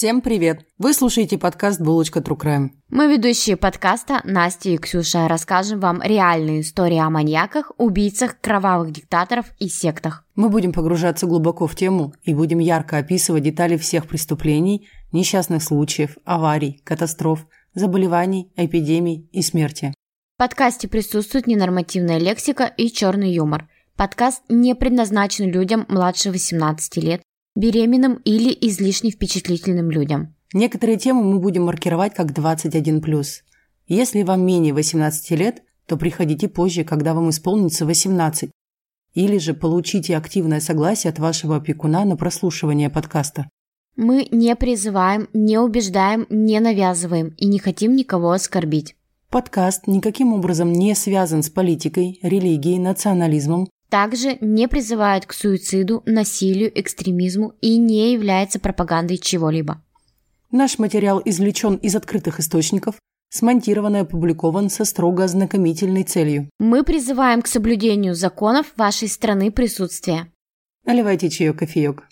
Всем привет! Вы слушаете подкаст «Булочка true crime». Мы ведущие подкаста Настя и Ксюша. Расскажем вам реальные истории о маньяках, убийцах, кровавых диктаторов и сектах. Мы будем погружаться глубоко в тему и будем ярко описывать детали всех преступлений, несчастных случаев, аварий, катастроф, заболеваний, эпидемий и смерти. В подкасте присутствует ненормативная лексика и черный юмор. Подкаст не предназначен людям младше 18 лет, беременным или излишне впечатлительным людям. Некоторые темы мы будем маркировать как 21+. Если вам менее 18 лет, то приходите позже, когда вам исполнится 18. Или же получите активное согласие от вашего опекуна на прослушивание подкаста. Мы не призываем, не убеждаем, не навязываем и не хотим никого оскорбить. Подкаст никаким образом не связан с политикой, религией, национализмом. Также не призывает к суициду, насилию, экстремизму и не является пропагандой чего-либо. Наш материал извлечен из открытых источников, смонтирован и опубликован со строго ознакомительной целью. Мы призываем к соблюдению законов вашей страны присутствия. Наливайте чаек, кофеек.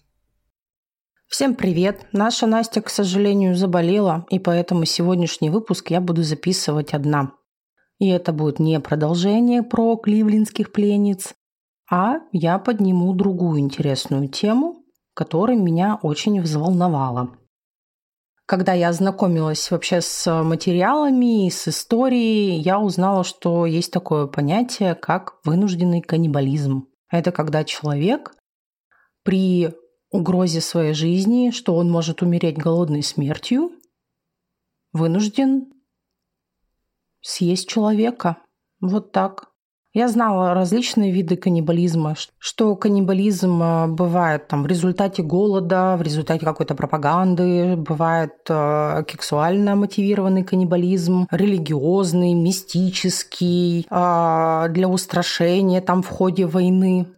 Всем привет! Наша Настя, к сожалению, заболела, и поэтому сегодняшний выпуск я буду записывать одна. И это будет не продолжение про кливлендских пленниц, а я подниму другую интересную тему, которая меня очень взволновала. Когда я ознакомилась вообще с материалами и с историей, я узнала, что есть такое понятие, как вынужденный каннибализм. Это когда человек при угрозе своей жизни, что он может умереть голодной смертью, вынужден съесть человека. Вот так. Я знала различные виды каннибализма, что каннибализм бывает там, в результате голода, в результате какой-то пропаганды, бывает сексуально мотивированный каннибализм, религиозный, мистический, для устрашения там, в ходе войны.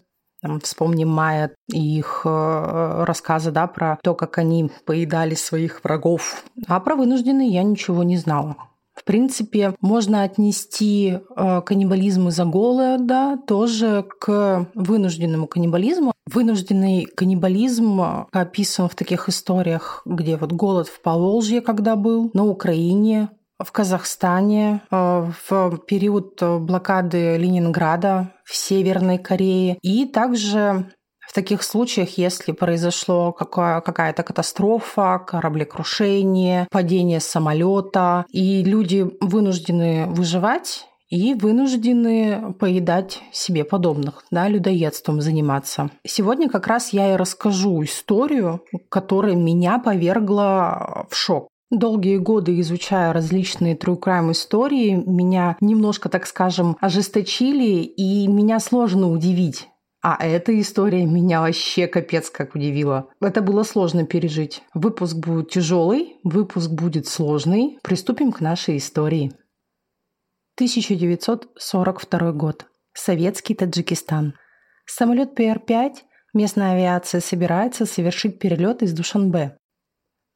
Вспомним Майя и их рассказы про то, как они поедали своих врагов. А про вынужденные я ничего не знала. В принципе, можно отнести каннибализм из-за голода тоже к вынужденному каннибализму. Вынужденный каннибализм описан в таких историях, где вот голод в Поволжье когда был, на Украине, в Казахстане, в период блокады Ленинграда, в Северной Корее. И также в таких случаях, если произошла какая-то катастрофа, кораблекрушение, падение самолета, и люди вынуждены выживать и вынуждены поедать себе подобных, людоедством заниматься. Сегодня как раз я и расскажу историю, которая меня повергла в шок. Долгие годы, изучая различные true crime истории, меня немножко, так скажем, ожесточили, и меня сложно удивить. А эта история меня вообще капец как удивила. Это было сложно пережить. Выпуск будет тяжелый, выпуск будет сложный. Приступим к нашей истории. 1942 год. Советский Таджикистан. Самолет ПР-5 местная авиация собирается совершить перелет из Душанбе.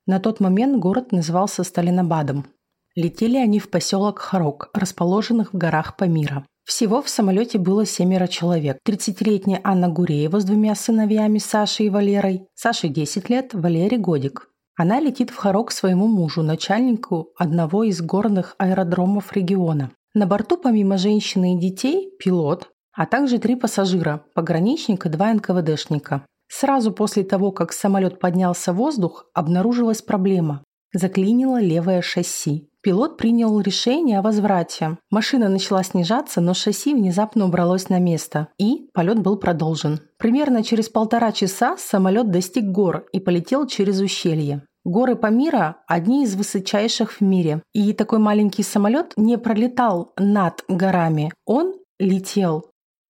На тот момент город назывался Сталинабадом. Летели они в поселок Хорог, расположенных в горах Памира. Всего в самолете было 7 человек. 30-летняя Анна Гуреева с 2 сыновьями Сашей и Валерой. Саше 10 лет, Валере годик. Она летит в Хорог к своему мужу, начальнику одного из горных аэродромов региона. На борту помимо женщины и детей пилот, а также 3 пассажира, пограничник и 2 НКВДшника. Сразу после того, как самолет поднялся в воздух, обнаружилась проблема. Заклинило левое шасси. Пилот принял решение о возврате. Машина начала снижаться, но шасси внезапно убралось на место, и полет был продолжен. Примерно через 1,5 часа самолет достиг гор и полетел через ущелье. Горы Памира – одни из высочайших в мире, и такой маленький самолет не пролетал над горами, он летел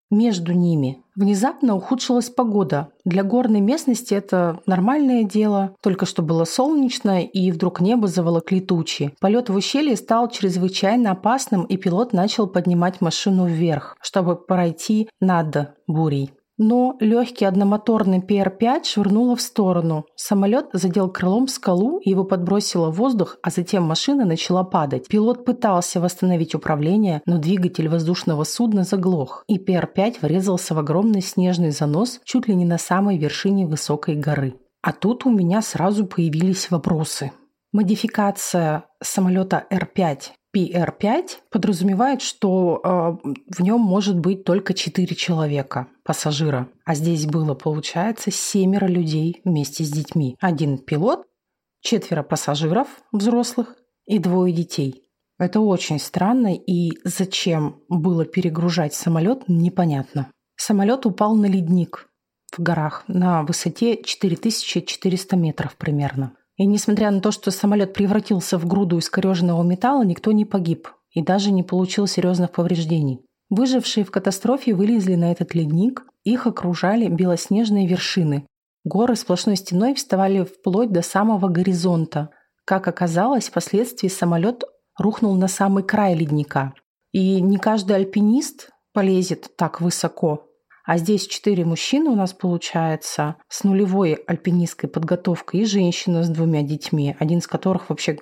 между ними. Внезапно ухудшилась погода. Для горной местности это нормальное дело. Только что было солнечно, и вдруг небо заволокли тучи. Полет в ущелье стал чрезвычайно опасным, и пилот начал поднимать машину вверх, чтобы пройти над бурей. Но легкий одномоторный ПР-5 швырнуло в сторону. Самолет задел крылом скалу, его подбросило в воздух, а затем машина начала падать. Пилот пытался восстановить управление, но двигатель воздушного судна заглох, и ПР-5 врезался в огромный снежный занос чуть ли не на самой вершине высокой горы. А тут у меня сразу появились вопросы. Модификация самолета Р-5 ПР-5 подразумевает, что в нем может быть только 4 человека, пассажира. А здесь было, получается, 7 людей вместе с детьми. 1 пилот, 4 пассажиров взрослых и 2 детей. Это очень странно, и зачем было перегружать самолет, непонятно. Самолет упал на ледник в горах на высоте 4400 метров примерно. И несмотря на то, что самолет превратился в груду искореженного металла, никто не погиб и даже не получил серьезных повреждений. Выжившие в катастрофе вылезли на этот ледник, их окружали белоснежные вершины. Горы сплошной стеной вставали вплоть до самого горизонта. Как оказалось, впоследствии самолет рухнул на самый край ледника. И не каждый альпинист полезет так высоко. А здесь 4 мужчины у нас, получается, с нулевой альпинистской подготовкой и женщина с 2 детьми, один из которых вообще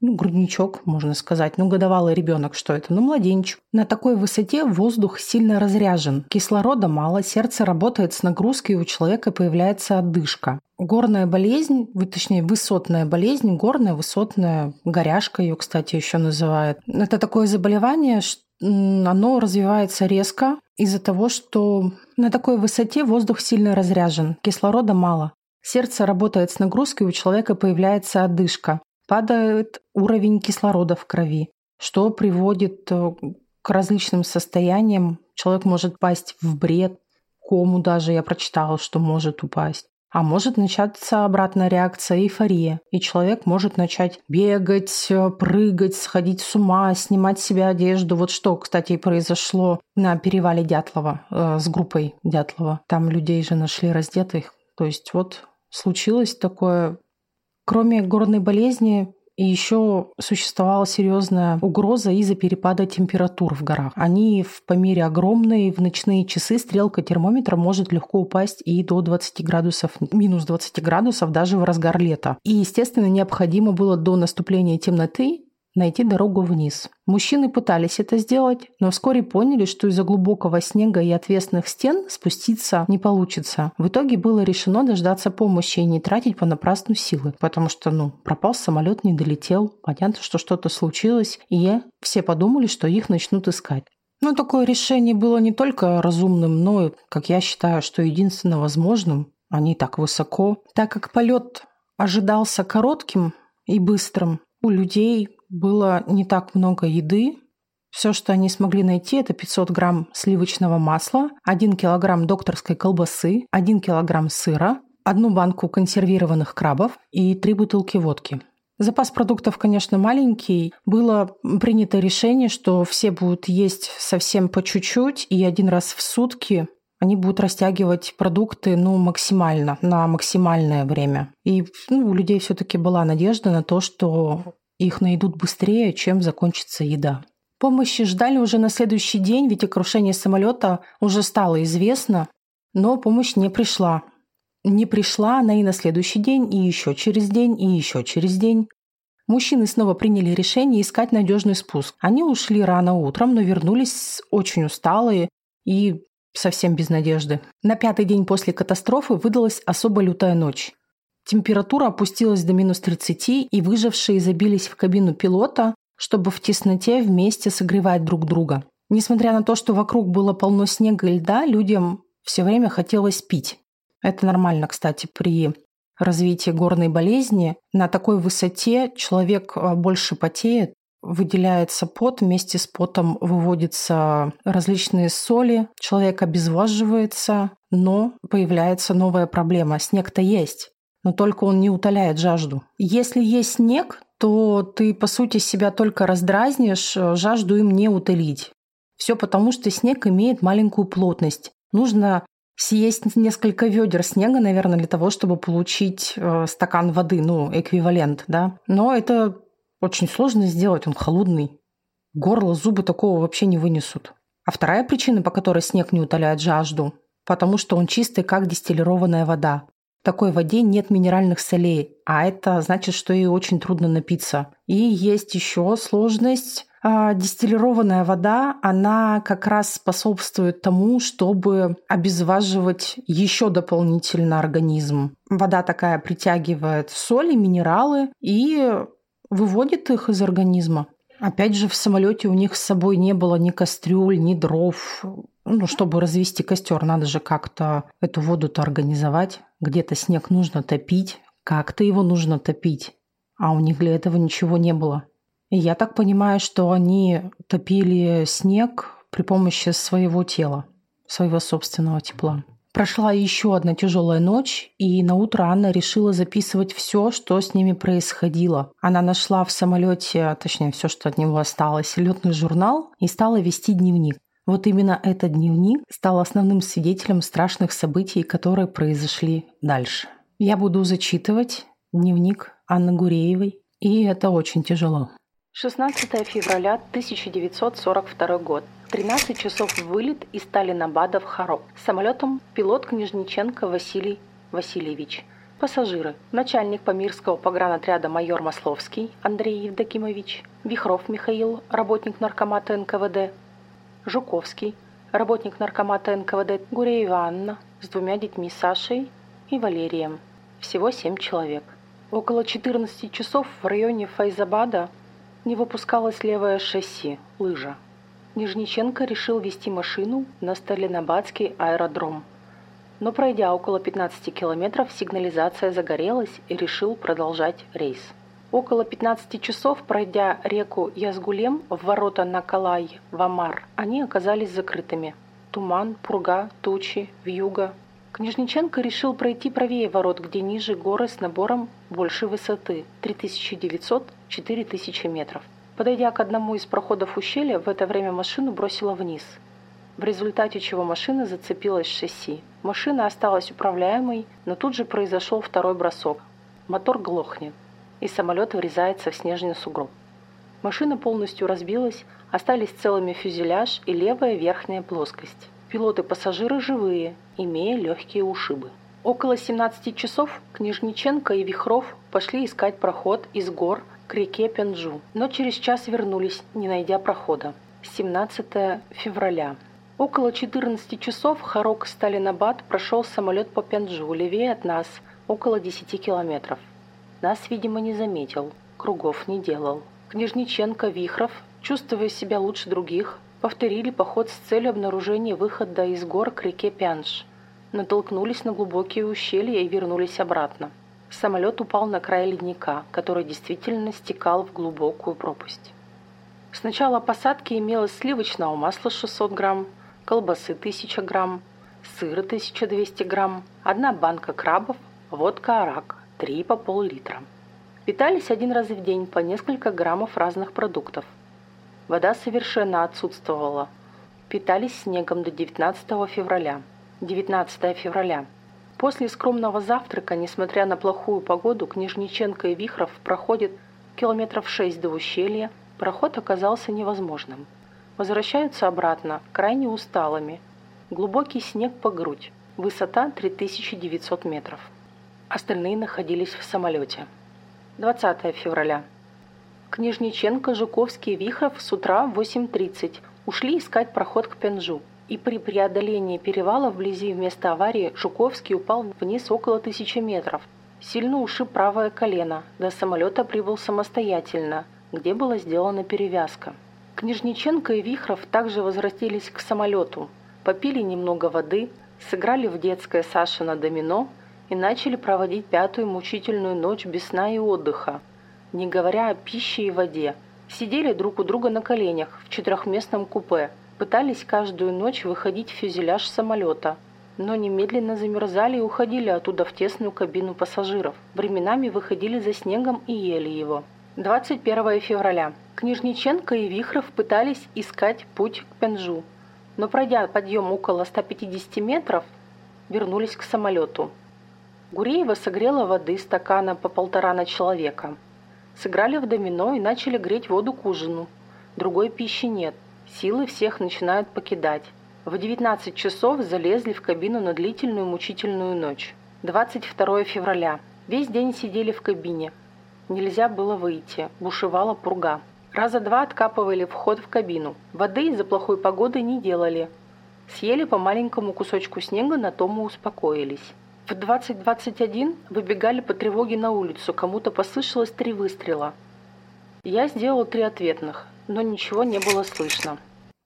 грудничок, можно сказать, годовалый ребенок, что это, младенчик. На такой высоте воздух сильно разряжен, кислорода мало, сердце работает с нагрузкой, и у человека появляется одышка. Горная болезнь, точнее высотная болезнь, горная, высотная, горяшка ее, кстати, еще называют. Это такое заболевание, что оно развивается резко из-за того, что на такой высоте воздух сильно разряжен, кислорода мало. Сердце работает с нагрузкой, у человека появляется одышка. Падает уровень кислорода в крови, что приводит к различным состояниям. Человек может пасть в бред, кому даже, я прочитала, что может упасть. А может начаться обратная реакция, эйфория. И человек может начать бегать, прыгать, сходить с ума, снимать с себя одежду. Вот что, кстати, и произошло на перевале Дятлова, с группой Дятлова. Там людей же нашли раздетых. То есть вот случилось такое. Кроме горной болезни, еще существовала серьезная угроза из-за перепада температур в горах. Они в Памире огромные, в ночные часы стрелка термометра может легко упасть и до 20 градусов, минус 20 градусов даже в разгар лета. И, естественно, необходимо было до наступления темноты найти дорогу вниз. Мужчины пытались это сделать, но вскоре поняли, что из-за глубокого снега и отвесных стен спуститься не получится. В итоге было решено дождаться помощи и не тратить понапрасну силы, потому что, пропал самолет, не долетел, понятно, что что-то случилось, и все подумали, что их начнут искать. Такое решение было не только разумным, но, как я считаю, что единственно возможным, они так высоко. Так как полет ожидался коротким и быстрым, у людей было не так много еды. Все, что они смогли найти, это 500 грамм сливочного масла, 1 килограмм докторской колбасы, 1 килограмм сыра, 1 банку консервированных крабов и 3 бутылки водки. Запас продуктов, конечно, маленький. Было принято решение, что все будут есть совсем по чуть-чуть, и 1 раз в сутки они будут растягивать продукты, максимально, на максимальное время. И у людей все-таки была надежда на то, что их найдут быстрее, чем закончится еда. Помощи ждали уже на следующий день, ведь о крушении самолета уже стало известно, но помощь не пришла. Не пришла она и на следующий день, и еще через день, и еще через день. Мужчины снова приняли решение искать надежный спуск. Они ушли рано утром, но вернулись очень усталые и совсем без надежды. На 5-й день после катастрофы выдалась особо лютая ночь. Температура опустилась до минус 30, и выжившие забились в кабину пилота, чтобы в тесноте вместе согревать друг друга. Несмотря на то, что вокруг было полно снега и льда, людям все время хотелось пить. Это нормально, кстати, при развитии горной болезни. На такой высоте человек больше потеет, выделяется пот, вместе с потом выводятся различные соли, человек обезвоживается, но появляется новая проблема. Снег-то есть, но только он не утоляет жажду. Если есть снег, то ты, по сути, себя только раздразнишь, жажду им не утолить. Все потому, что снег имеет маленькую плотность. Нужно съесть несколько ведер снега, наверное, для того, чтобы получить стакан воды, эквивалент, да. Но это очень сложно сделать, он холодный. Горло, зубы такого вообще не вынесут. А вторая причина, по которой снег не утоляет жажду, потому что он чистый, как дистиллированная вода. В такой воде нет минеральных солей, а это значит, что ей очень трудно напиться. И есть еще сложность дистиллированная вода, она как раз способствует тому, чтобы обезвоживать еще дополнительно организм. Вода такая притягивает соли, минералы и выводит их из организма. Опять же, в самолете у них с собой не было ни кастрюль, ни дров. Ну, чтобы развести костер, надо же как-то эту воду-то организовать. Где-то снег нужно топить, как-то его нужно топить. А у них для этого ничего не было. И я так понимаю, что они топили снег при помощи своего тела, своего собственного тепла. Прошла еще одна тяжелая ночь, и на утро Анна решила записывать все, что с ними происходило. Она нашла в самолете, точнее, все, что от него осталось, летный журнал и стала вести дневник. Вот именно этот дневник стал основным свидетелем страшных событий, которые произошли дальше. Я буду зачитывать дневник Анны Гуреевой, и это очень тяжело. 16 февраля 1942 год. 13 часов вылет из Сталинабада в Хорог. Самолетом пилот Книжниченко Василий Васильевич. Пассажиры. Начальник Памирского погранотряда майор Масловский Андрей Евдокимович. Вихров Михаил, работник наркомата НКВД. Жуковский, работник наркомата НКВД. Гуреева Анна с двумя детьми Сашей и Валерием. Всего 7 человек. Около 14 часов в районе Файзабада не выпускалось левое шасси, лыжа. Книжниченко решил вести машину на Сталинабадский аэродром. Но пройдя около 15 километров, сигнализация загорелась и решил продолжать рейс. Около 15 часов, пройдя реку Язгулем в ворота на Калай в Амар, они оказались закрытыми. Туман, пурга, тучи, вьюга. Книжниченко решил пройти правее ворот, где ниже горы с набором большей высоты – 3900-4000 метров. Подойдя к одному из проходов ущелья, в это время машину бросило вниз, в результате чего машина зацепилась в шасси. Машина осталась управляемой, но тут же произошел второй бросок. Мотор глохнет, и самолет врезается в снежный сугроб. Машина полностью разбилась, остались целыми фюзеляж и левая верхняя плоскость. Пилоты-пассажиры живые, имея легкие ушибы. Около 17 часов Книжниченко и Вихров пошли искать проход из гор к реке Пянджу, но через час вернулись, не найдя прохода. 17 февраля. Около 14 часов Хорог-Сталинабад прошел самолет по Пянджу, левее от нас, около 10 километров. Нас, видимо, не заметил, кругов не делал. Книжниченко, Вихров, чувствуя себя лучше других, повторили поход с целью обнаружения выхода из гор к реке Пяндж, натолкнулись на глубокие ущелья и вернулись обратно. Самолет упал на край ледника, который действительно стекал в глубокую пропасть. С начала посадки имелось сливочного масла 600 грамм, колбасы 1000 грамм, сыра 1200 грамм, 1 банка крабов, водка арак, 3 по пол-литра. Питались 1 раз в день по несколько граммов разных продуктов. Вода совершенно отсутствовала. Питались снегом до 19 февраля. 19 февраля. После скромного завтрака, несмотря на плохую погоду, Книжниченко и Вихров проходят километров 6 до ущелья. Проход оказался невозможным. Возвращаются обратно, крайне усталыми. Глубокий снег по грудь. Высота 3900 метров. Остальные находились в самолете. 20 февраля. Книжниченко, Жуковский и Вихров с утра в 8:30 ушли искать проход к Пянджу. И при преодолении перевала вблизи места аварии Жуковский упал вниз около 1000 метров. Сильно ушиб правое колено. До самолета прибыл самостоятельно, где была сделана перевязка. Книжниченко и Вихров также возвратились к самолету, попили немного воды, сыграли в детское Сашино домино и начали проводить пятую мучительную ночь без сна и отдыха, не говоря о пище и воде. Сидели друг у друга на коленях в 4-местном купе, пытались каждую ночь выходить в фюзеляж самолета, но немедленно замерзали и уходили оттуда в тесную кабину пассажиров. Временами выходили за снегом и ели его. 21 февраля. Книжниченко и Вихров пытались искать путь к Пянджу, но пройдя подъем около 150 метров, вернулись к самолету. Гуреева согрела воды стакана по 1,5 на человека. Сыграли в домино и начали греть воду к ужину. Другой пищи нет. Силы всех начинают покидать. В 19 часов залезли в кабину на длительную мучительную ночь. 22 февраля. Весь день сидели в кабине. Нельзя было выйти. Бушевала пурга. Раза два откапывали вход в кабину. Воды из-за плохой погоды не делали. Съели по маленькому кусочку снега, на том и успокоились. В 20:21 выбегали по тревоге на улицу, кому-то послышалось 3 выстрела. Я сделал 3 ответных, но ничего не было слышно.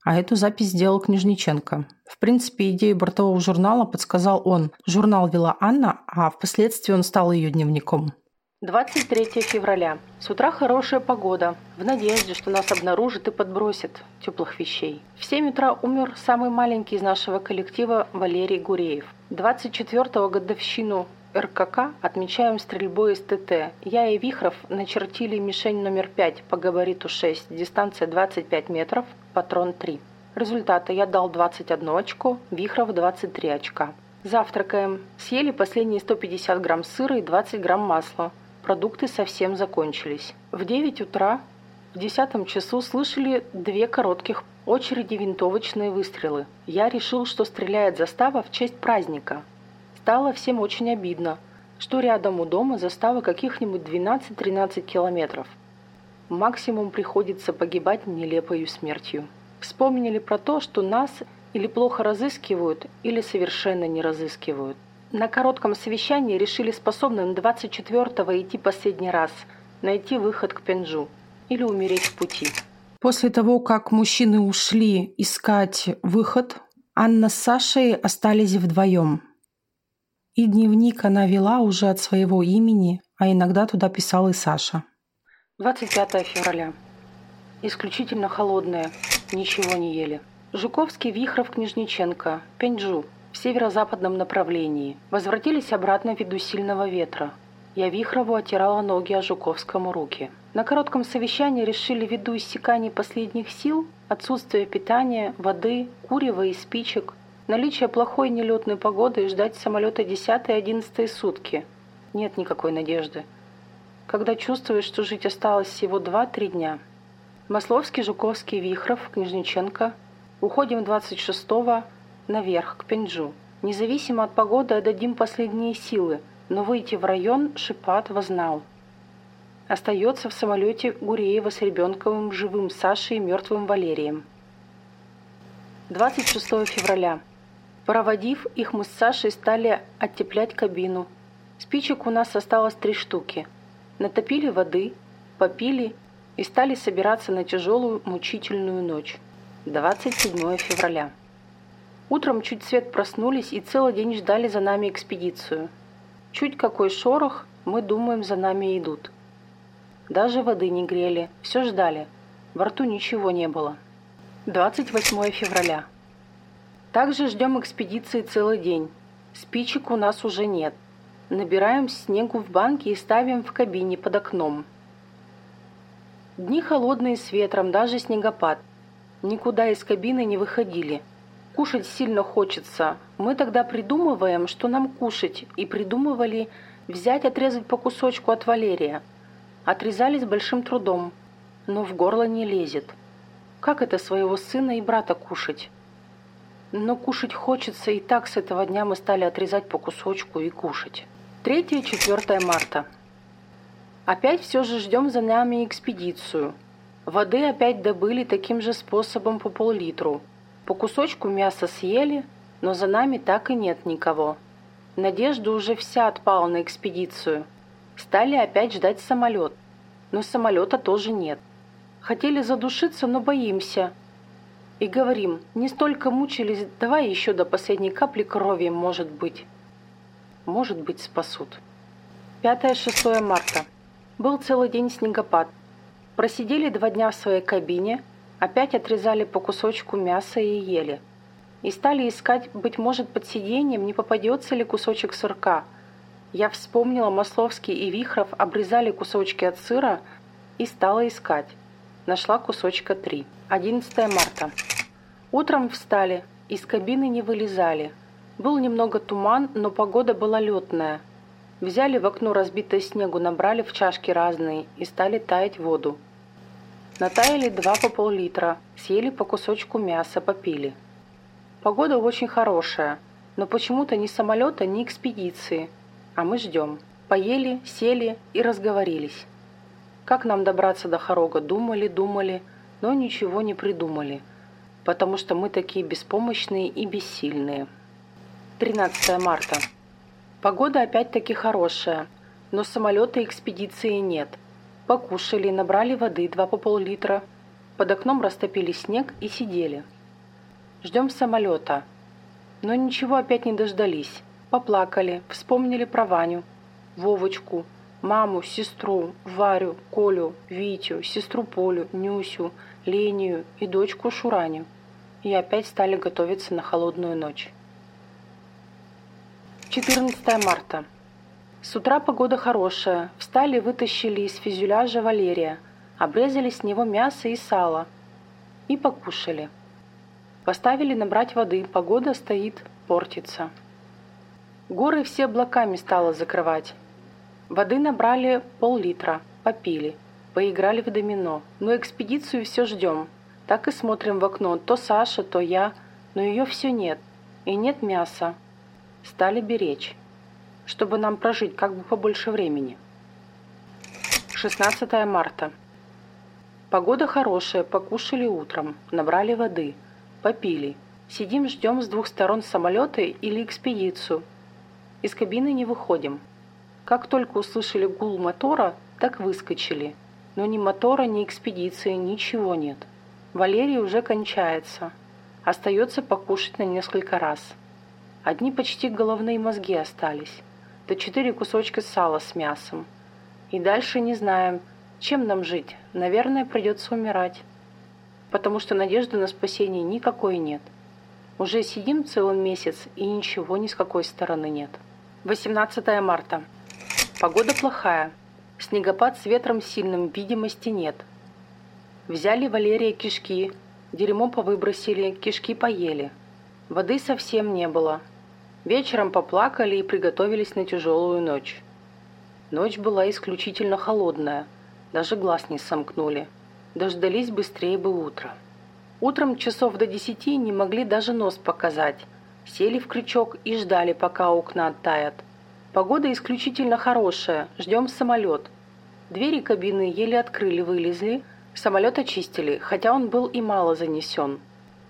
А эту запись сделал Книжниченко. В принципе, идею бортового журнала подсказал он. Журнал вела Анна, а впоследствии он стал ее дневником. 23 февраля. С утра хорошая погода, в надежде, что нас обнаружат и подбросят теплых вещей. В 7 утра умер самый маленький из нашего коллектива Валерий Гуреев. 24-го годовщину РКК отмечаем стрельбой из ТТ. Я и Вихров начертили мишень номер 5 по габариту 6, дистанция 25 метров, патрон 3. Результаты: я дал 21 очко, Вихров 23 очка. Завтракаем. Съели последние 150 грамм сыра и 20 грамм масла. Продукты совсем закончились. В 9 утра, в 10 часу слышали 2 коротких очереди, винтовочные выстрелы. Я решил, что стреляет застава в честь праздника. Стало всем очень обидно, что рядом у дома застава каких-нибудь 12-13 километров. Максимум приходится погибать нелепою смертью. Вспомнили про то, что нас или плохо разыскивают, или совершенно не разыскивают. На коротком совещании решили способным 24-го идти последний раз, найти выход к Пянджу или умереть в пути. После того, как мужчины ушли искать выход, Анна с Сашей остались вдвоем. И дневник она вела уже от своего имени, а иногда туда писал и Саша. 25 февраля. Исключительно холодное, ничего не ели. Жуковский, Вихров, Книжниченко, Пянджу. В северо-западном направлении. Возвратились обратно ввиду сильного ветра. Я Вихрову отирала ноги, а Жуковскому руки. На коротком совещании решили ввиду иссякания последних сил, отсутствия питания, воды, курева и спичек, наличие плохой нелетной погоды и ждать самолета 10-11 сутки. Нет никакой надежды, когда чувствуешь, что жить осталось всего 2-3 дня. Масловский, Жуковский, Вихров, Книжниченко. Уходим 26-го. Наверх, к Пянджу. Независимо от погоды отдадим последние силы, но выйти в район Шипат Вознал. Остается в самолете Гуреева с ребенком, живым Сашей и мертвым Валерием. 26 февраля. Проводив их, мы с Сашей стали оттеплять кабину. Спичек у нас осталось 3 штуки. Натопили воды, попили и стали собираться на тяжелую мучительную ночь. 27 февраля. Утром чуть свет проснулись и целый день ждали за нами экспедицию. Чуть какой шорох, мы думаем, за нами идут. Даже воды не грели, все ждали. Во рту ничего не было. 28 февраля. Также ждем экспедиции целый день. Спичек у нас уже нет. Набираем снегу в банке и ставим в кабине под окном. Дни холодные, с ветром, даже снегопад. Никуда из кабины не выходили. Кушать сильно хочется. Мы тогда придумываем, что нам кушать, и придумывали взять, отрезать по кусочку от Валерия. Отрезали с большим трудом, но в горло не лезет. Как это своего сына и брата кушать? Но кушать хочется, и так с этого дня мы стали отрезать по кусочку и кушать. 3-4 марта. Опять все же ждем за нами экспедицию. Воды опять добыли таким же способом по пол-литру. По кусочку мяса съели, но за нами так и нет никого. Надежда уже вся отпала на экспедицию. Стали опять ждать самолет, но самолета тоже нет. Хотели задушиться, но боимся. И говорим, не столько мучились, давай еще до последней капли крови, может быть, спасут. 5-6 марта. Был целый день снегопад. Просидели 2 дня в своей кабине. Опять отрезали по кусочку мяса и ели. И стали искать, быть может, под сиденьем, не попадется ли кусочек сырка. Я вспомнила, Масловский и Вихров обрезали кусочки от сыра и стала искать. Нашла кусочка 3. 11 марта. Утром встали, из кабины не вылезали. Был немного туман, но погода была летная. Взяли в окно разбитое снегу, набрали в чашки разные и стали таять воду. Натаяли 2 по пол-литра, съели по кусочку мяса, попили. Погода очень хорошая, но почему-то ни самолета, ни экспедиции, а мы ждем. Поели, сели и разговорились. Как нам добраться до Хорога? Думали, но ничего не придумали, потому что мы такие беспомощные и бессильные. 13 марта. Погода опять-таки хорошая, но самолета экспедиции нет. Покушали, набрали воды 2 по пол-литра. Под окном растопили снег и сидели. Ждем самолета. Но ничего опять не дождались. Поплакали, вспомнили про Ваню, Вовочку, маму, сестру, Варю, Колю, Витю, сестру Полю, Нюсю, Лению и дочку Шураню. И опять стали готовиться на холодную ночь. 14 марта. С утра погода хорошая. Встали, вытащили из фюзеляжа Валерия, обрезали с него мясо и сало и покушали. Поставили набрать воды, погода стоит, портится. Горы все облаками стало закрывать. Воды набрали пол-литра, попили, поиграли в домино. Но экспедицию все ждем. Так и смотрим в окно, то Саша, то я, но ее все нет. И нет мяса. Стали беречь, чтобы нам прожить как бы побольше времени. 16 марта. Погода хорошая, покушали утром, набрали воды, попили. Сидим, ждем с двух сторон самолеты или экспедицию. Из кабины не выходим. Как только услышали гул мотора, так выскочили. Но ни мотора, ни экспедиции, ничего нет. Валерий уже кончается. Остается покушать на несколько раз. Одни почти головные мозги остались. Да 4 кусочка сала с мясом. И дальше не знаем, чем нам жить. Наверное, придется умирать. Потому что надежды на спасение никакой нет. Уже сидим целый месяц и ничего ни с какой стороны нет. 18 марта. Погода плохая. Снегопад с ветром сильным, видимости нет. Взяли Валерия кишки, дерьмо повыбросили, кишки поели. Воды совсем не было. Вечером поплакали и приготовились на тяжелую ночь. Ночь была исключительно холодная, даже глаз не сомкнули. Дождались быстрее бы утра. Утром часов до 10 не могли даже нос показать. Сели в крючок и ждали, пока окна оттаят. Погода исключительно хорошая, ждем самолет. Двери кабины еле открыли, вылезли. Самолет очистили, хотя он был и мало занесен.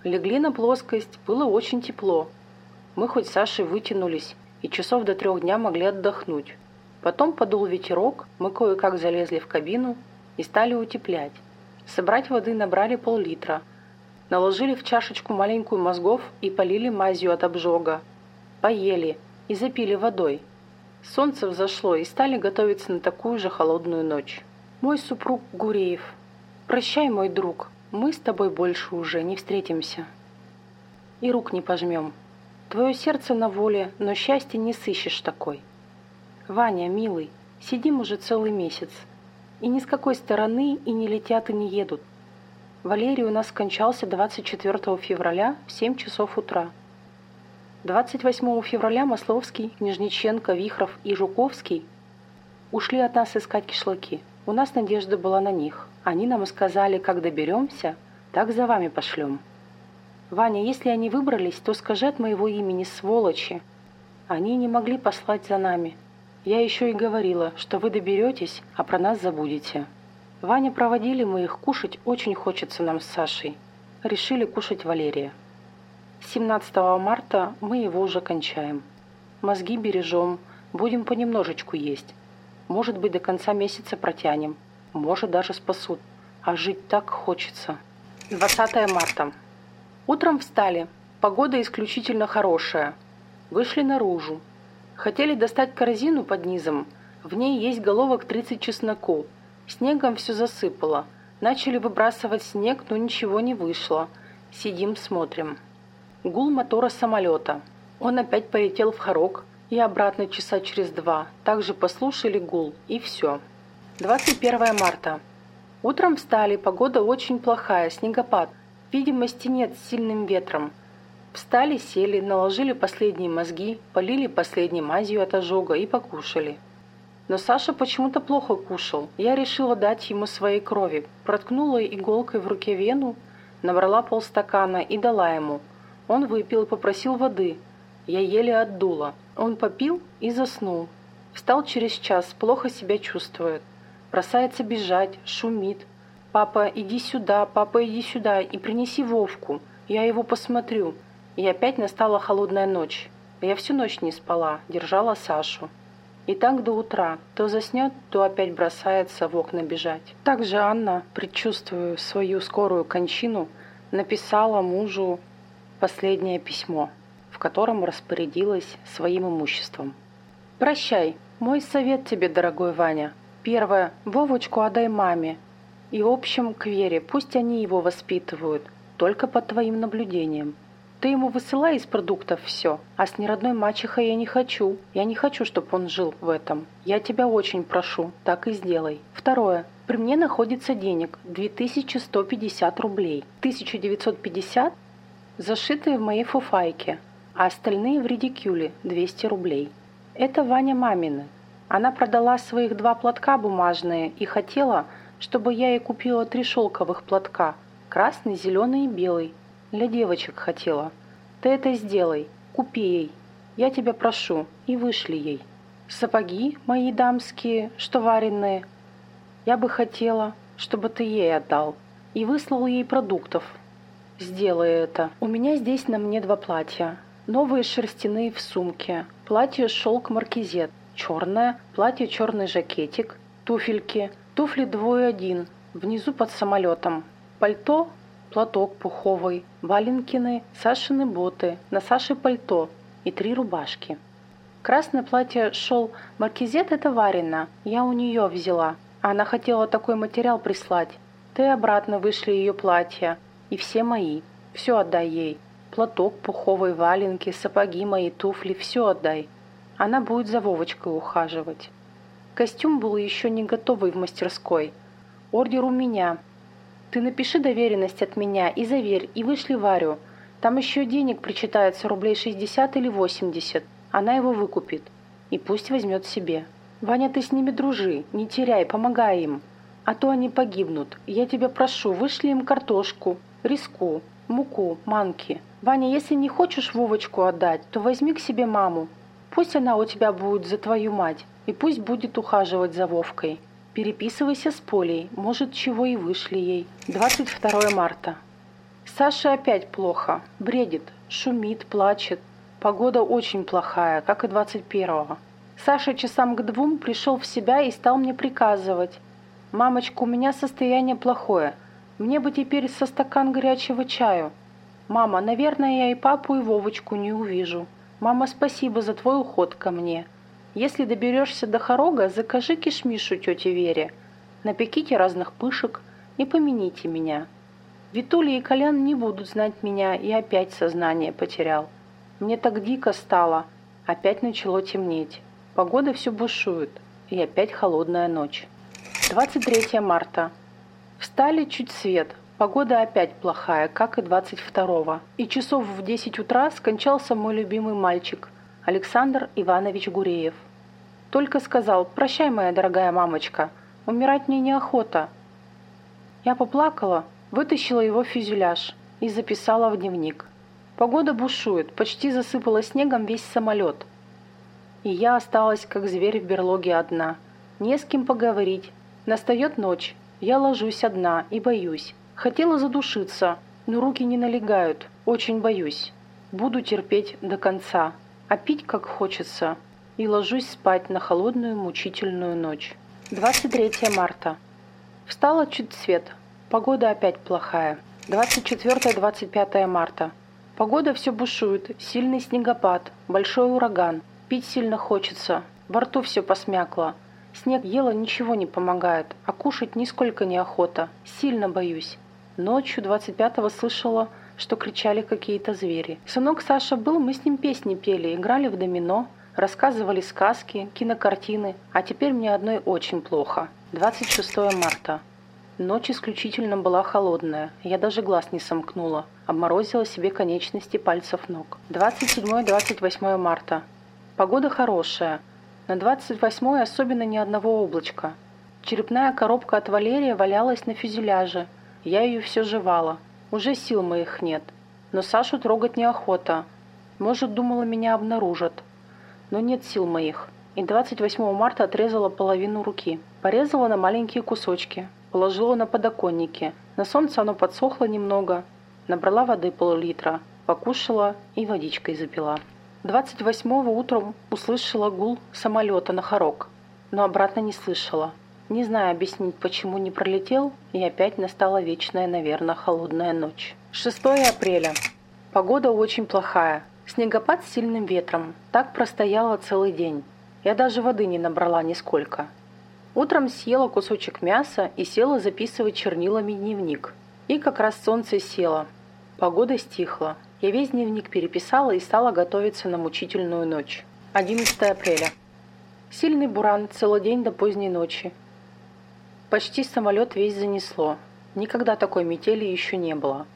Легли на плоскость, было очень тепло. Мы хоть с Сашей вытянулись и часов до 3 дня могли отдохнуть. Потом подул ветерок, мы кое-как залезли в кабину и стали утеплять. Собрать воды набрали пол-литра. Наложили в чашечку маленькую мозгов и полили мазью от обжога. Поели и запили водой. Солнце взошло и стали готовиться на такую же холодную ночь. Мой супруг Гуреев. Прощай, мой друг, мы с тобой больше уже не встретимся. И рук не пожмем. Твое сердце на воле, но счастья не сыщешь такой. Ваня, милый, сидим уже целый месяц. И ни с какой стороны и не летят, и не едут. Валерий у нас скончался 24 февраля в 7 часов утра. 28 февраля Масловский, Книжниченко, Вихров и Жуковский ушли от нас искать кишлаки. У нас надежда была на них. Они нам и сказали, как доберемся, так за вами пошлем. Ваня, если они выбрались, то скажи от моего имени, сволочи. Они не могли послать за нами. Я еще и говорила, что вы доберетесь, а про нас забудете. Ваня, проводили мы их, кушать очень хочется нам с Сашей. Решили кушать Валерия. 17 марта мы его уже кончаем. Мозги бережем, будем понемножечку есть. Может быть, до конца месяца протянем, может, даже спасут. А жить так хочется. 20 марта. Утром встали, погода исключительно хорошая. Вышли наружу. Хотели достать корзину под низом, в ней есть головок 30 чесноков. Снегом все засыпало. Начали выбрасывать снег, но ничего не вышло. Сидим, смотрим. Гул мотора самолета. Он опять полетел в Хорог и обратно часа через 2. Также послушали гул и все. 21 марта. Утром встали, погода очень плохая, снегопад. Видимости нет, с сильным ветром. Встали, сели, наложили последние мозги, полили последней мазью от ожога и покушали. Но Саша почему-то плохо кушал. Я решила дать ему своей крови. Проткнула иголкой в руке вену, набрала полстакана и дала ему. Он выпил и попросил воды. Я еле отдула. Он попил и заснул. Встал через час, плохо себя чувствует. бросается бежать, шумит. Папа, иди сюда и принеси Вовку, я его посмотрю». И опять настала холодная ночь. Я всю ночь не спала, держала Сашу. И так до утра. То заснет, то опять бросается в окна бежать. Также Анна, предчувствуя свою скорую кончину, написала мужу последнее письмо, в котором распорядилась своим имуществом. «Прощай. Мой совет тебе, дорогой Ваня. Первое. Вовочку отдай маме. И, в общем, к Вере. Пусть они его воспитывают. Только под твоим наблюдением. Ты ему высылай из продуктов все, а с неродной мачехой я не хочу. Я не хочу, чтобы он жил в этом. Я тебя очень прошу, так и сделай. Второе. При мне находится денег 2150 рублей. 1950 зашитые в моей фуфайке, а остальные в редикюле 200 рублей. Это Ваня мамины. Она продала своих 2 платка бумажные и хотела, чтобы я ей купила 3 шелковых платка, красный, зеленый и белый. Для девочек хотела. Ты это сделай. Купи ей. Я тебя прошу. И вышли ей. Сапоги мои дамские, что вареные. Я бы хотела, чтобы ты ей отдал. И выслал ей продуктов. Сделай это. У меня здесь на мне 2 платья. Новые шерстяные в сумке. Платье шелк-маркизет. Черное. Платье черный жакетик. Туфельки. Туфли 2-1. Внизу под самолетом. Пальто. Платок пуховый, валенкины, Сашины боты, на Саше пальто и 3 рубашки. Красное платье шел маркизет, это Варина, я у нее взяла. Она хотела такой материал прислать. Ты обратно вышли ее платья и все мои, все отдай ей. Платок пуховый, валенки, сапоги мои, туфли, все отдай. Она будет за Вовочкой ухаживать. Костюм был еще не готовый в мастерской. Ордер у меня. Ты напиши доверенность от меня и заверь, и вышли Варю. Там еще денег причитается рублей 60 или 80. Она его выкупит. И пусть возьмет себе. Ваня, ты с ними дружи, не теряй, помогай им. А то они погибнут. Я тебя прошу, вышли им картошку, риску, муку, манки. Ваня, если не хочешь Вовочку отдать, то возьми к себе маму. Пусть она у тебя будет за твою мать. И пусть будет ухаживать за Вовкой. Переписывайся с Полей, может, чего и вышли ей. 22 марта. Саше опять плохо. Бредит, шумит, плачет. Погода очень плохая, как и 21-го. Саша часам к 2 пришел в себя и стал мне приказывать. «Мамочка, у меня состояние плохое. Мне бы теперь со стакан горячего чаю. Мама, наверное, я и папу, и Вовочку не увижу. Мама, спасибо за твой уход ко мне. Если доберешься до Хорога, закажи кишмишу тете Вере. Напеките разных пышек и помяните меня. Витуля и Колян не будут знать меня, и опять сознание потерял. Мне так дико стало. Опять начало темнеть. Погода все бушует, и опять холодная ночь». 23 марта. Встали чуть свет. Погода опять плохая, как и 22-го. И часов в 10 утра скончался мой любимый мальчик Александр Иванович Гуреев. Только сказал: «Прощай, моя дорогая мамочка, умирать мне неохота». Я поплакала, вытащила его фюзеляж и записала в дневник. Погода бушует, почти засыпала снегом весь самолет. И я осталась, как зверь в берлоге, одна. Не с кем поговорить. Настает ночь, я ложусь одна и боюсь. Хотела задушиться, но руки не налегают, очень боюсь. Буду терпеть до конца. А пить как хочется, и ложусь спать на холодную мучительную ночь. 23 марта. Встала чуть свет. Погода опять плохая. 24-25 марта. Погода все бушует, сильный снегопад, большой ураган. Пить сильно хочется, во рту все посмякло. Снег ела, ничего не помогает, а кушать нисколько неохота. Сильно боюсь. Ночью 25-го слышала, что кричали какие-то звери. Сынок Саша был, мы с ним песни пели, играли в домино, рассказывали сказки, кинокартины. А теперь мне одной очень плохо. 26 марта. Ночь исключительно была холодная. Я даже глаз не сомкнула. Обморозила себе конечности пальцев ног. 27-28 марта. Погода хорошая. На 28-й особенно ни одного облачка. Черепная коробка от Валерия валялась на фюзеляже. Я ее все жевала. Уже сил моих нет, но Сашу трогать неохота. Может, думала, меня обнаружат. Но нет сил моих, и 28 марта отрезала половину руки. Порезала на маленькие кусочки, положила на подоконники. На солнце оно подсохло немного. Набрала воды пол-литра, покушала и водичкой запила. 28-го утром услышала гул самолета на Хорог, но обратно не слышала. Не знаю объяснить, почему не пролетел, и опять настала вечная, наверное, холодная ночь. 6 апреля. Погода очень плохая. Снегопад с сильным ветром. Так простояла целый день. Я даже воды не набрала нисколько. Утром съела кусочек мяса и села записывать чернилами дневник. И как раз солнце село. Погода стихла. Я весь дневник переписала и стала готовиться на мучительную ночь. 11 апреля. Сильный буран целый день до поздней ночи. Почти самолет весь занесло. Никогда такой метели еще не было.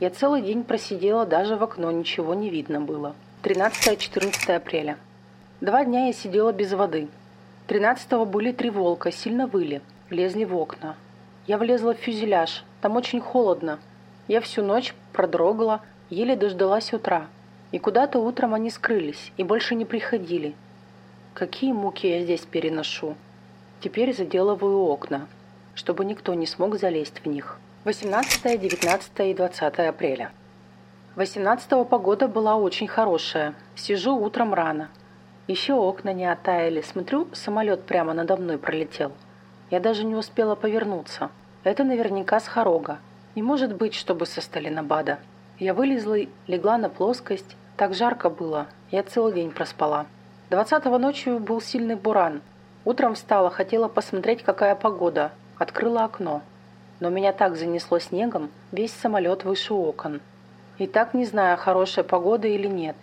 Я целый день просидела, даже в окно ничего не видно было. 13-14 апреля. 2 дня я сидела без воды. 13-го были 3 волка, сильно выли, влезли в окна. Я влезла в фюзеляж, там очень холодно. Я всю ночь продрогла, еле дождалась утра. И куда-то утром они скрылись и больше не приходили. Какие муки я здесь переношу. Теперь заделываю окна, чтобы никто не смог залезть в них. 18, 19 и 20 апреля. 18-го погода была очень хорошая. Сижу утром рано. Еще окна не оттаяли. Смотрю, самолет прямо надо мной пролетел. Я даже не успела повернуться. Это наверняка с Хорога. Не может быть, чтобы со Сталинабада. Я вылезла, легла на плоскость. Так жарко было. Я целый день проспала. 20-го ночью был сильный буран. Утром встала, хотела посмотреть, какая погода. Открыла окно. Но меня так занесло снегом, весь самолет выше окон. И так не знаю, хорошая погода или нет.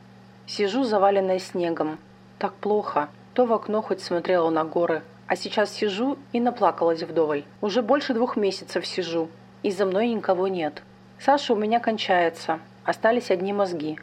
Сижу, заваленная снегом. Так плохо. То в окно хоть смотрела на горы. А сейчас сижу и наплакалась вдоволь. Уже больше 2 месяцев сижу. И за мной никого нет. Саша у меня кончается. Остались одни мозги.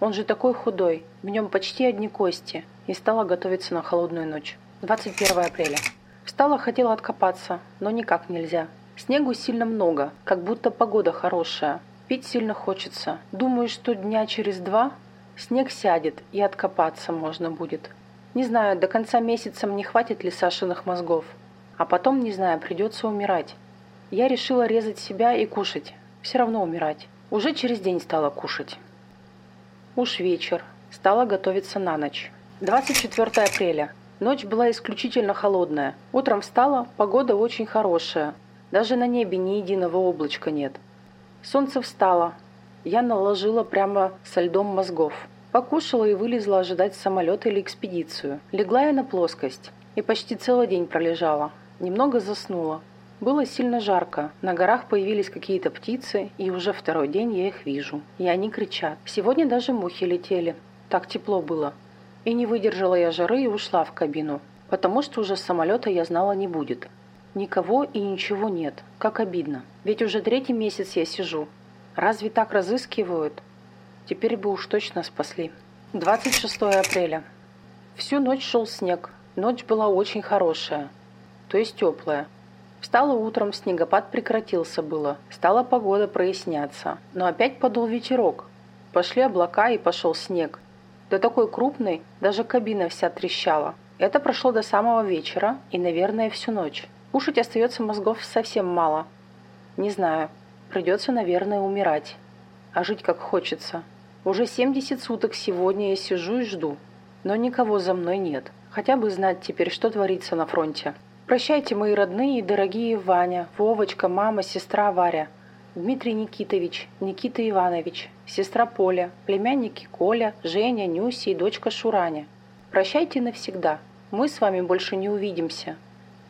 Он же такой худой. В нем почти одни кости. И стала готовиться на холодную ночь. 21 апреля. Встала, хотела откопаться, но никак нельзя. Снегу сильно много, как будто погода хорошая. Пить сильно хочется. Думаю, что дня через 2 снег сядет и откопаться можно будет. Не знаю, до конца месяца мне хватит ли Сашиных мозгов. А потом, не знаю, придется умирать. Я решила резать себя и кушать. Все равно умирать. Уже через день стала кушать. Уж вечер. Стала готовиться на ночь. 24 апреля. Ночь была исключительно холодная. Утром встала, погода очень хорошая. Даже на небе ни единого облачка нет. Солнце встало. Я наложила прямо со льдом мозгов. Покушала и вылезла ожидать самолет или экспедицию. Легла я на плоскость. И почти целый день пролежала. Немного заснула. Было сильно жарко. На горах появились какие-то птицы. И уже 2-й день я их вижу. И они кричат. Сегодня даже мухи летели. Так тепло было. И не выдержала я жары и ушла в кабину. Потому что уже самолета я знала не будет. Никого и ничего нет. Как обидно. Ведь уже 3-й месяц я сижу. Разве так разыскивают? Теперь бы уж точно спасли. 26 апреля. Всю ночь шел снег. Ночь была очень хорошая. То есть теплая. Встала утром, снегопад прекратился было. Стала погода проясняться. Но опять подул ветерок. Пошли облака и пошел снег. Да такой крупный, даже кабина вся трещала. Это прошло до самого вечера и, наверное, всю ночь. Кушать остается мозгов совсем мало. Не знаю. Придется, наверное, умирать. А жить как хочется. Уже 70 суток сегодня я сижу и жду. Но никого за мной нет. Хотя бы знать теперь, что творится на фронте. Прощайте, мои родные и дорогие Ваня, Вовочка, мама, сестра Варя, Дмитрий Никитович, Никита Иванович, сестра Поля, племянники Коля, Женя, Нюся и дочка Шураня. Прощайте навсегда. Мы с вами больше не увидимся.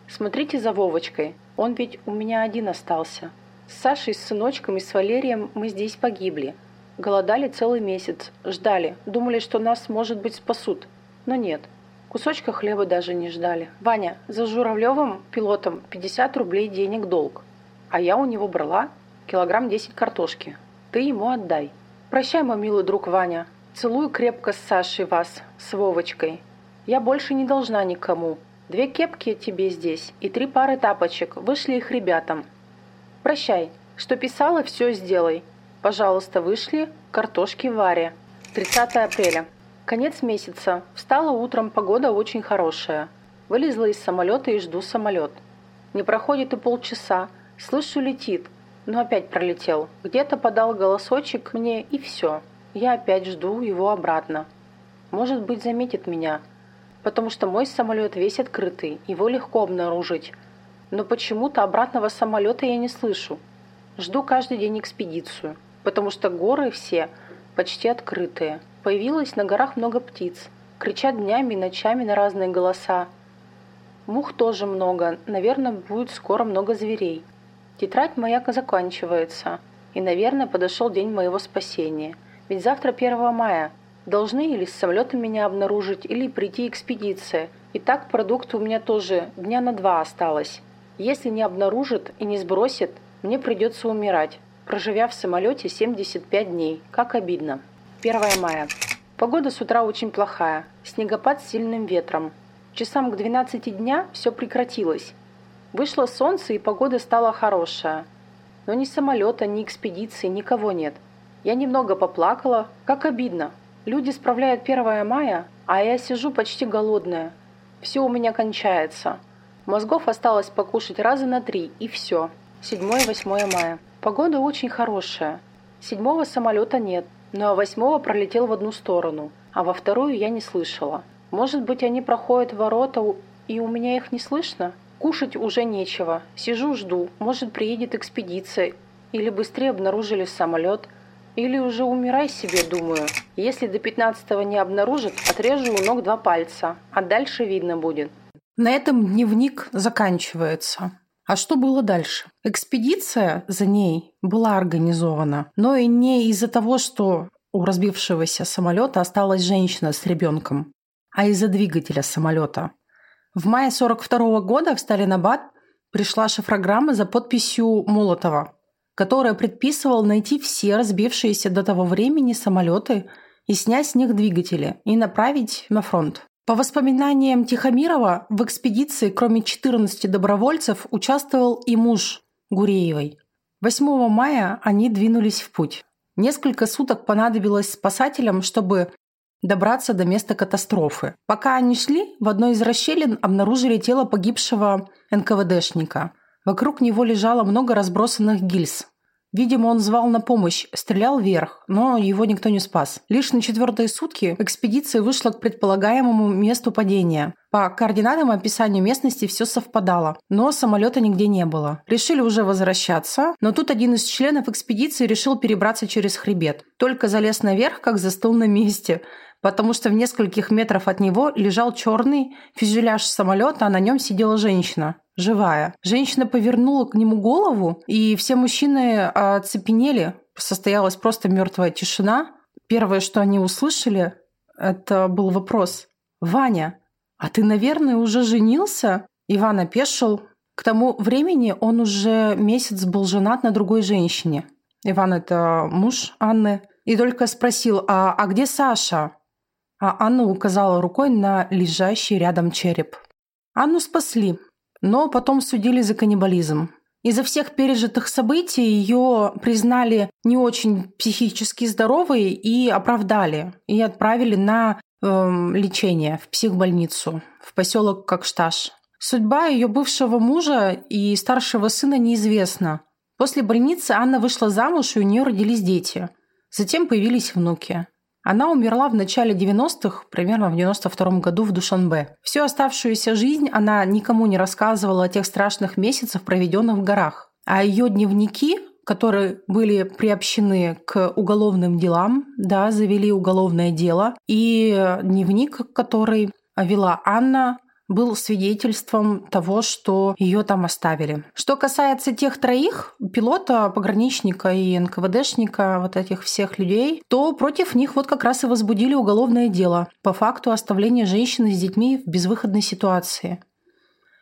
Смотрите за Вовочкой, он ведь у меня один остался. С Сашей, с сыночком и с Валерием мы здесь погибли. Голодали целый месяц, ждали, думали, что нас, может быть, спасут. Но нет, кусочка хлеба даже не ждали. Ваня, за Журавлевым пилотом 50 рублей денег долг. А я у него брала килограмм 10 картошки. Ты ему отдай. Прощай, мой милый друг Ваня. Целую крепко с Сашей вас, с Вовочкой. Я больше не должна никому. 2 кепки тебе здесь и 3 пары тапочек. Вышли их ребятам. Прощай. Что писала, все сделай. Пожалуйста, вышли картошки Варе. 30 апреля. Конец месяца. Встала утром, погода очень хорошая. Вылезла из самолета и жду самолет. Не проходит и полчаса. Слышу, летит, но опять пролетел. Где-то подал голосочек мне, и все. Я опять жду его обратно. Может быть, заметит меня, потому что мой самолет весь открытый, его легко обнаружить. Но почему-то обратного самолета я не слышу. Жду каждый день экспедицию, потому что горы все почти открытые. Появилось на горах много птиц, кричат днями и ночами на разные голоса. Мух тоже много, наверное, будет скоро много зверей. Тетрадь моя заканчивается, и, наверное, подошел день моего спасения. Ведь завтра 1 мая. Должны или с самолета меня обнаружить, или прийти экспедиция. И так продукты у меня тоже дня на 2 осталось. Если не обнаружат и не сбросят, мне придется умирать, проживя в самолете 75 дней. Как обидно. 1 мая. Погода с утра очень плохая. Снегопад с сильным ветром. Часам к 12 дня все прекратилось. Вышло солнце, и погода стала хорошая. Но ни самолета, ни экспедиции, никого нет. Я немного поплакала. Как обидно. Люди справляют 1 мая, а я сижу почти голодная. Все у меня кончается. Мозгов осталось покушать раза на 3, и все. 7-8 мая. Погода очень хорошая. 7-го самолета нет, но 8-го пролетел в одну сторону, а во вторую я не слышала. Может быть, они проходят ворота, и у меня их не слышно? Кушать уже нечего. Сижу, жду. Может, приедет экспедиция, или быстрее обнаружили самолет. Или уже умирай себе, думаю. Если до 15-го не обнаружат, отрежу у ног 2 пальца, а дальше видно будет. На этом дневник заканчивается. А что было дальше? Экспедиция за ней была организована, но и не из-за того, что у разбившегося самолета осталась женщина с ребенком, а из-за двигателя самолета. В мае 1942 года в Сталинабад пришла шифрограмма за подписью Молотова, которая предписывала найти все разбившиеся до того времени самолеты и снять с них двигатели и направить на фронт. По воспоминаниям Тихомирова, в экспедиции, кроме 14 добровольцев, участвовал и муж Гуреевой. 8 мая они двинулись в путь. Несколько суток понадобилось спасателям, чтобы добраться до места катастрофы. Пока они шли, в одной из расщелин обнаружили тело погибшего НКВДшника. Вокруг него лежало много разбросанных гильз. Видимо, он звал на помощь, стрелял вверх, но его никто не спас. Лишь на 4-е сутки экспедиция вышла к предполагаемому месту падения. По координатам и описанию местности все совпадало, но самолета нигде не было. Решили уже возвращаться, но тут один из членов экспедиции решил перебраться через хребет. Только залез наверх, как застыл на месте, потому что в нескольких метрах от него лежал черный фюзеляж самолета, а на нем сидела женщина. Живая. Женщина повернула к нему голову, и все мужчины оцепенели. Состоялась просто мертвая тишина. Первое, что они услышали, это был вопрос. «Ваня, а ты, наверное, уже женился?» Иван опешил. К тому времени он уже месяц был женат на другой женщине. Иван – это муж Анны. И только спросил: «А где Саша?» А Анна указала рукой на лежащий рядом череп. Анну спасли, но потом судили за каннибализм. Из-за всех пережитых событий ее признали не очень психически здоровой и оправдали, и отправили на лечение в психбольницу в поселок Кокшташ. Судьба ее бывшего мужа и старшего сына неизвестна. После больницы Анна вышла замуж, и у нее родились дети. Затем появились внуки. Она умерла в начале 90-х, примерно в 92-м году в Душанбе. Всю оставшуюся жизнь она никому не рассказывала о тех страшных месяцах, проведенных в горах. А ее дневники, которые были приобщены к уголовным делам, да, завели уголовное дело. И дневник, который вела Анна, был свидетельством того, что ее там оставили. Что касается тех 3, пилота, пограничника и НКВДшника, вот этих всех людей, то против них вот как раз и возбудили уголовное дело по факту оставления женщины с детьми в безвыходной ситуации.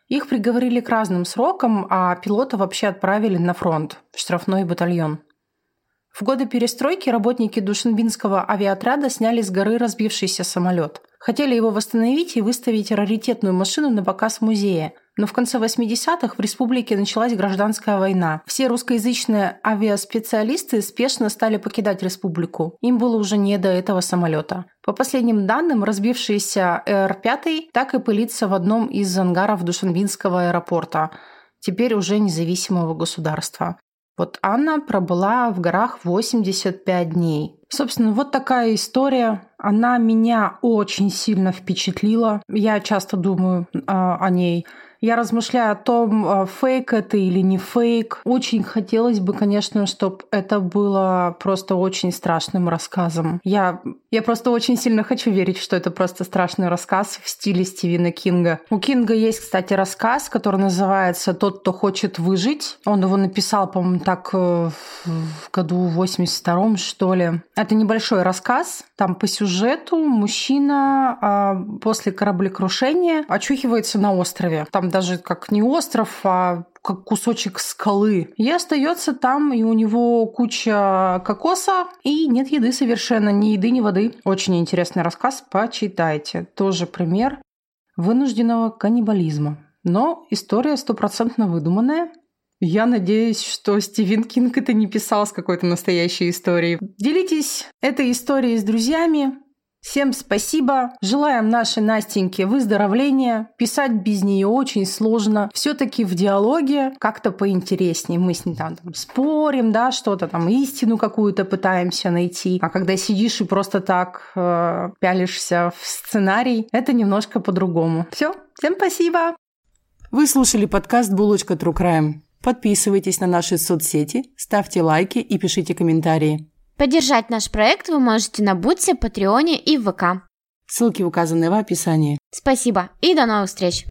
Их приговорили к разным срокам, а пилота вообще отправили на фронт, в штрафной батальон. В годы перестройки работники Душанбинского авиаотряда сняли с горы разбившийся самолет. Хотели его восстановить и выставить раритетную машину на показ в музее. Но в конце 80-х в республике началась гражданская война. Все русскоязычные авиаспециалисты спешно стали покидать республику. Им было уже не до этого самолета. По последним данным, разбившийся Р-5 так и пылится в одном из ангаров Душанбинского аэропорта, теперь уже независимого государства. Вот Анна пробыла в горах 85 дней. Собственно, вот такая история. Она меня очень сильно впечатлила. Я часто думаю о ней. Я размышляю о том, фейк это или не фейк. Очень хотелось бы, конечно, чтобы это было просто очень страшным рассказом. Я просто очень сильно хочу верить, что это просто страшный рассказ в стиле Стивена Кинга. У Кинга есть, кстати, рассказ, который называется «Тот, кто хочет выжить». Он его написал, по-моему, так в году 82-м, что ли. Это небольшой рассказ. Там по сюжету мужчина после кораблекрушения очухивается на острове. Там даже как не остров, а как кусочек скалы. И остается там, и у него куча кокоса, и нет еды совершенно, ни еды, ни воды. Очень интересный рассказ, почитайте. Тоже пример вынужденного каннибализма. Но история стопроцентно выдуманная. Я надеюсь, что Стивен Кинг это не писал с какой-то настоящей историей. Делитесь этой историей с друзьями. Всем спасибо. Желаем нашей Настеньке выздоровления. Писать без нее очень сложно. Все-таки в диалоге как-то поинтереснее. Мы с ней там спорим, да, что-то там, истину какую-то пытаемся найти. А когда сидишь и просто так пялишься в сценарий, это немножко по-другому. Все, всем спасибо. Вы слушали подкаст «Булочка true crime». Подписывайтесь на наши соцсети, ставьте лайки и пишите комментарии. Поддержать наш проект вы можете на Бутсе, Патреоне и в ВК. Ссылки указаны в описании. Спасибо и до новых встреч!